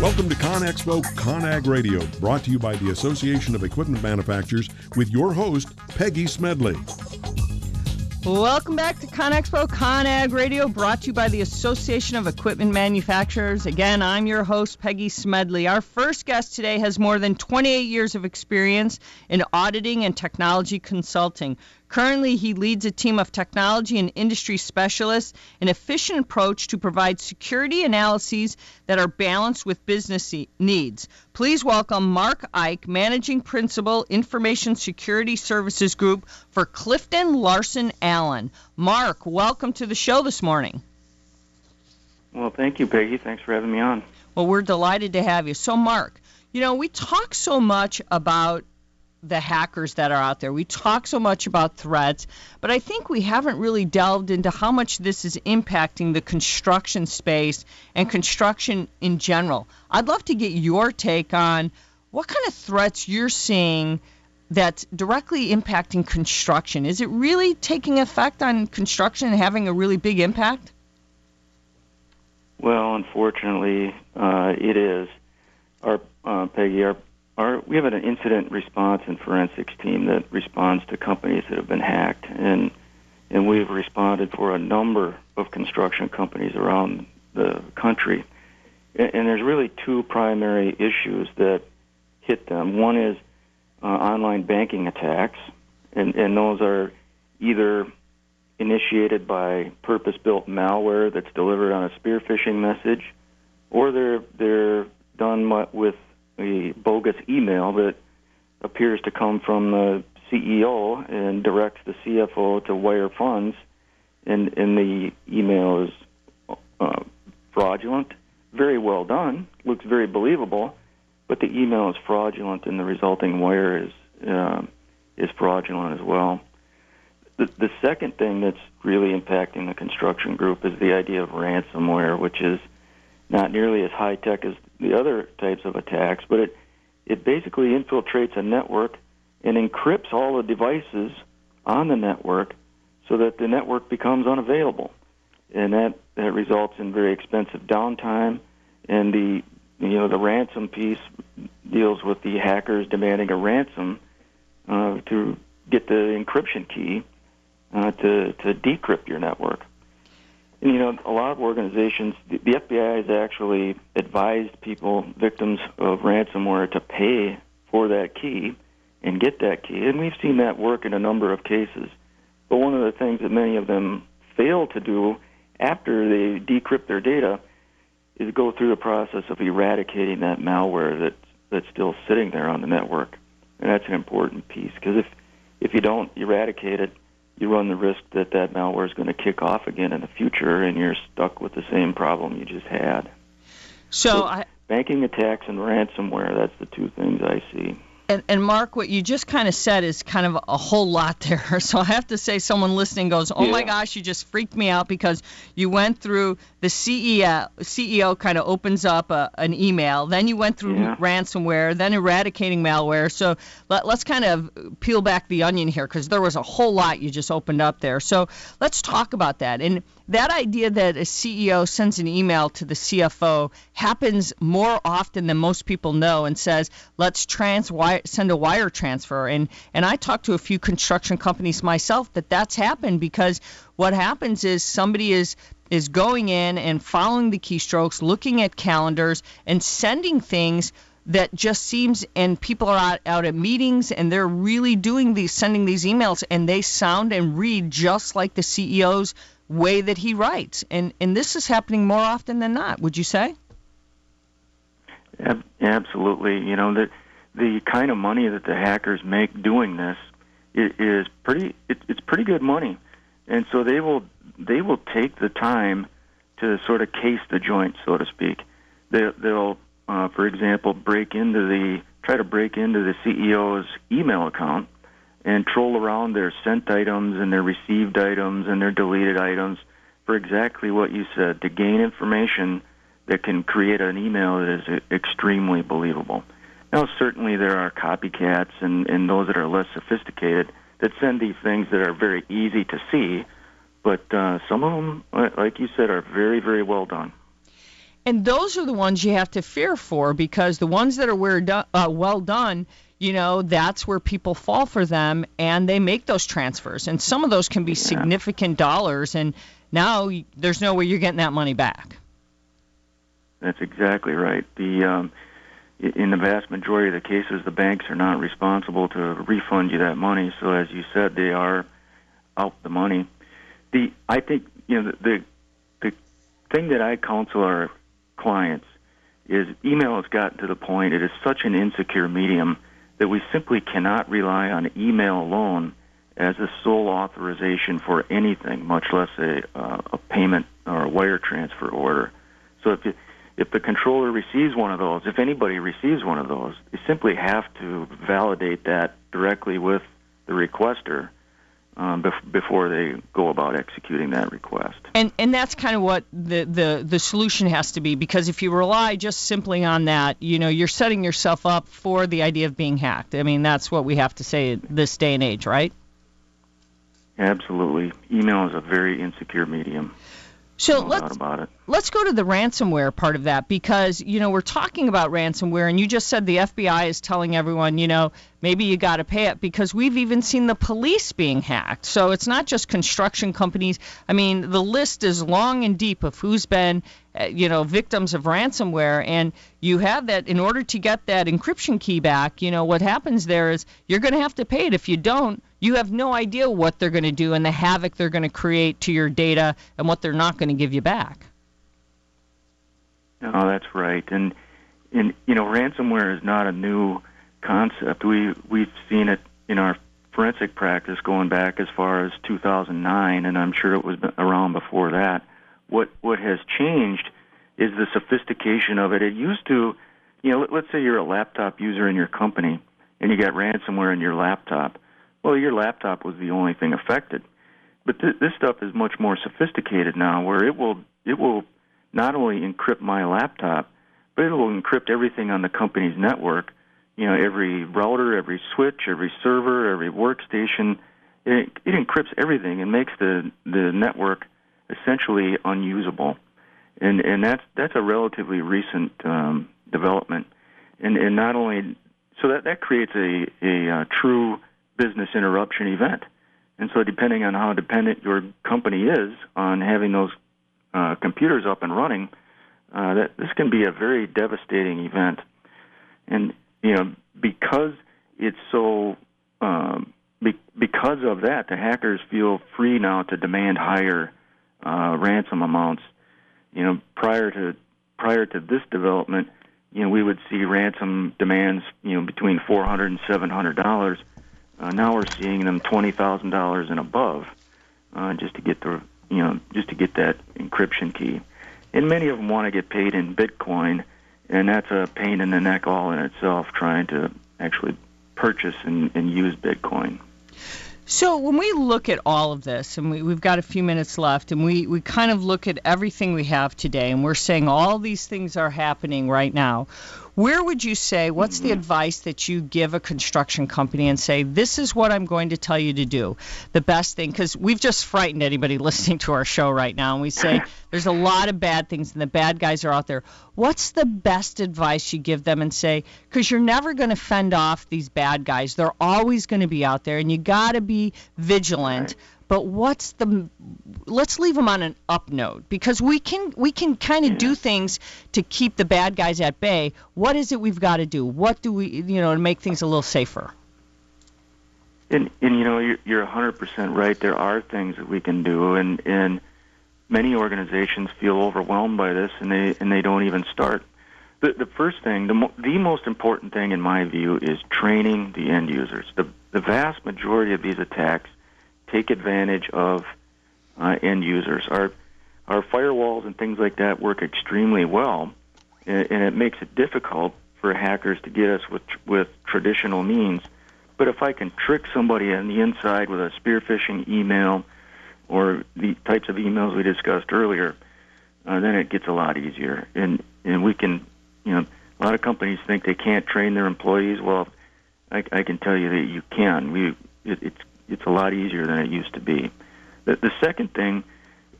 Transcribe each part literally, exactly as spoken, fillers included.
Welcome to ConExpo ConAg Radio, brought to you by the Association of Equipment Manufacturers with your host, Peggy Smedley. Welcome back to ConExpo ConAg Radio, brought to you by the Association of Equipment Manufacturers. Again, I'm your host, Peggy Smedley. Our first guest today has more than twenty-eight years of experience in auditing and technology consulting. Currently, he leads a team of technology and industry specialists, an efficient approach to provide security analyses that are balanced with business needs. Please welcome Mark Ike, Managing Principal, Information Security Services Group for Clifton Larson Allen. Mark, welcome to the show this morning. Well, thank you, Peggy. Thanks for having me on. Well, we're delighted to have you. So, Mark, you know, we talk so much about the hackers that are out there. We talk so much about threats, but I think we haven't really delved into how much this is impacting the construction space and construction in general. I'd love to get your take on what kind of threats you're seeing that's directly impacting construction. Is it really taking effect on construction and having a really big impact? Well, unfortunately, uh, it is. Our uh, Peggy, our Our, we have an incident response and forensics team that responds to companies that have been hacked, and and we've responded for a number of construction companies around the country. And, and there's really two primary issues that hit them. One is uh, online banking attacks, and, and those are either initiated by purpose-built malware that's delivered on a spear phishing message, or they're they're done with a bogus email that appears to come from the C E O and directs the C F O to wire funds, and, and the email is uh, fraudulent. Very well done, looks very believable, but the email is fraudulent, and the resulting wire is uh, is fraudulent as well. The, the second thing that's really impacting the construction group is the idea of ransomware, which is not nearly as high-tech as the other types of attacks, but it, it basically infiltrates a network and encrypts all the devices on the network so that the network becomes unavailable. And that, that results in very expensive downtime, and the you know the ransom piece deals with the hackers demanding a ransom uh, to get the encryption key uh, to, to decrypt your network. And, you know, a lot of organizations, the F B I has actually advised people, victims of ransomware, to pay for that key and get that key. And we've seen that work in a number of cases. But one of the things that many of them fail to do after they decrypt their data is go through the process of eradicating that malware that, that's still sitting there on the network. And that's an important piece, because if, if you don't eradicate it, you run the risk that that malware is going to kick off again in the future, and you're stuck with the same problem you just had. So, so I, banking attacks and ransomware, that's the two things I see. And, and, Mark, what you just kind of said is kind of a whole lot there. So I have to say someone listening goes, oh, yeah. My gosh, you just freaked me out, because you went through the C E O, C E O kind of opens up a, an email. Then you went through yeah. ransomware, then eradicating malware. So let, let's kind of peel back the onion here, because there was a whole lot you just opened up there. So let's talk about that. And that idea that a C E O sends an email to the C F O happens more often than most people know, and says, let's trans- wire, send a wire transfer. And, and I talked to a few construction companies myself that that's happened, because what happens is somebody is is going in and following the keystrokes, looking at calendars, and sending things that just seems, and people are out, out at meetings, and they're really doing these, sending these emails, and they sound and read just like the C E O's way that he writes, and and this is happening more often than not. Would you say? Absolutely. You know, the the kind of money that the hackers make doing this is pretty. It, it's pretty good money, and so they will they will take the time to sort of case the joint, so to speak. They, they'll, uh, for example, break into the try to break into the C E O's email account and troll around their sent items and their received items and their deleted items for exactly what you said, to gain information that can create an email that is extremely believable. Now, certainly there are copycats and, and those that are less sophisticated that send these things that are very easy to see, but uh, some of them, like you said, are very, very well done. And those are the ones you have to fear for, because the ones that are do- uh, well done, you know, that's where people fall for them, and they make those transfers. And some of those can be yeah. significant dollars, and now there's no way you're getting that money back. That's exactly right. The um, in the vast majority of the cases, the banks are not responsible to refund you that money. So as you said, they are out the money. The I think, you know, the the thing that I counsel our clients is email has gotten to the point, it is such an insecure medium that we simply cannot rely on email alone as a sole authorization for anything, much less a, uh, a payment or a wire transfer order. So if you, if the controller receives one of those, if anybody receives one of those, they simply have to validate that directly with the requester um, bef- before they go about executing that request. And and that's kind of what the, the, the solution has to be, because if you rely just simply on that, you know, you're setting yourself up for the idea of being hacked. I mean, that's what we have to say this day and age, right? Absolutely. Email is a very insecure medium. So let's, let's go to the ransomware part of that, because, you know, we're talking about ransomware, and you just said the F B I is telling everyone, you know, maybe you got to pay it, because we've even seen the police being hacked. So it's not just construction companies. I mean, the list is long and deep of who's been, you know, victims of ransomware. And you have that in order to get that encryption key back. You know, what happens there is you're going to have to pay it. If you don't, you have no idea what they're going to do and the havoc they're going to create to your data and what they're not going to give you back. No, that's right. And, and you know, ransomware is not a new concept. We, we've seen it in our forensic practice going back as far as two thousand nine, and I'm sure it was around before that. What, what has changed is the sophistication of it. It used to, you know, let, let's say you're a laptop user in your company and you got ransomware in your laptop. Well, your laptop was the only thing affected. But th- this stuff is much more sophisticated now, where it will it will not only encrypt my laptop, but it will encrypt everything on the company's network, you know, every router, every switch, every server, every workstation. It, it encrypts everything and makes the, the network essentially unusable. And and that's, that's a relatively recent um, development. And, and not only... So that, that creates a, a uh, true... business interruption event. And so depending on how dependent your company is on having those uh, computers up and running, uh, that this can be a very devastating event. And, you know, because it's so, um, be- because of that, the hackers feel free now to demand higher uh, ransom amounts. You know, prior to prior to this development, you know, we would see ransom demands, you know, between four hundred dollars and seven hundred dollars. Uh, now we're seeing them twenty thousand dollars and above, uh, just to get the you know just to get that encryption key, and many of them want to get paid in Bitcoin, and that's a pain in the neck all in itself, trying to actually purchase and, and use Bitcoin. So when we look at all of this, and we, we've got a few minutes left, and we, we kind of look at everything we have today, and we're saying all these things are happening right now, where would you say, what's the advice that you give a construction company and say, this is what I'm going to tell you to do? The best thing, because we've just frightened anybody listening to our show right now, and we say there's a lot of bad things, and the bad guys are out there. What's the best advice you give them and say, because you're never going to fend off these bad guys. They're always going to be out there, and you got to be vigilant. Right. But what's the? Let's leave them on an up note, because we can we can kind of yeah. do things to keep the bad guys at bay. What is it we've got to do? What do we, you know, to make things a little safer? And, and you know, you're, you're one hundred percent right. There are things that we can do, and, and many organizations feel overwhelmed by this, and they and they don't even start. The, the first thing, the mo- the most important thing in my view, is training the end users. The the vast majority of these attacks take advantage of uh, end users. Our our firewalls and things like that work extremely well, and, and it makes it difficult for hackers to get us with with traditional means. But if I can trick somebody on the inside with a spear phishing email or the types of emails we discussed earlier, uh, then it gets a lot easier. And and we can, you know, a lot of companies think they can't train their employees. Well, I, I can tell you that you can. We it, it's It's a lot easier than it used to be. The, the second thing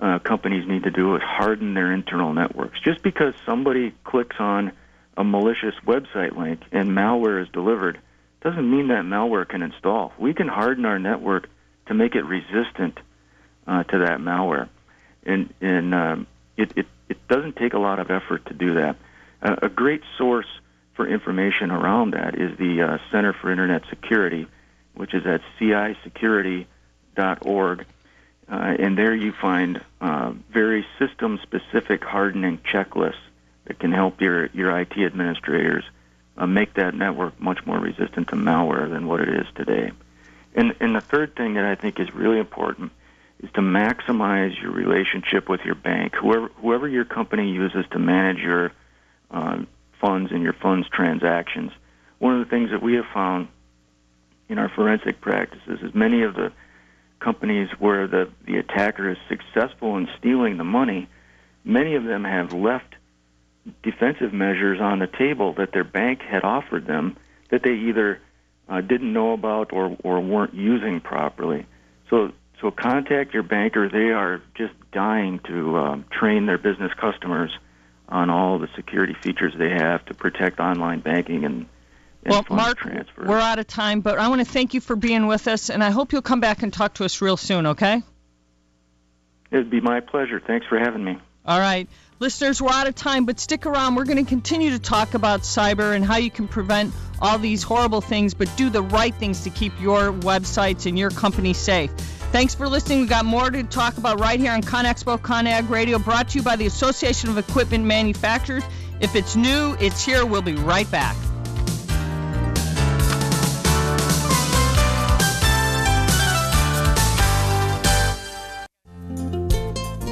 uh, companies need to do is harden their internal networks. Just because somebody clicks on a malicious website link and malware is delivered doesn't mean that malware can install. We can harden our network to make it resistant uh, to that malware. And, and um, it, it, it doesn't take a lot of effort to do that. Uh, a great source for information around that is the uh, Center for Internet Security, which is at C I security dot org. Uh, and there you find uh, very system-specific hardening checklists that can help your, your I T administrators uh, make that network much more resistant to malware than what it is today. And, and the third thing that I think is really important is to maximize your relationship with your bank, whoever whoever your company uses to manage your uh, funds and your funds transactions. One of the things that we have found in our forensic practices is many of the companies where the, the attacker is successful in stealing the money, many of them have left defensive measures on the table that their bank had offered them that they either uh, didn't know about or, or weren't using properly. So So contact your banker. They are just dying to um, train their business customers on all the security features they have to protect online banking and, and well, funds Mark, transfer. We're out of time, but I want to thank you for being with us, and I hope you'll come back and talk to us real soon, okay? It'd be my pleasure. Thanks for having me. All right. Listeners, we're out of time, but stick around. We're going to continue to talk about cyber and how you can prevent all these horrible things, but do the right things to keep your websites and your company safe. Thanks for listening. We've got more to talk about right here on ConExpo ConAg Radio, brought to you by the Association of Equipment Manufacturers. If it's new, it's here. We'll be right back.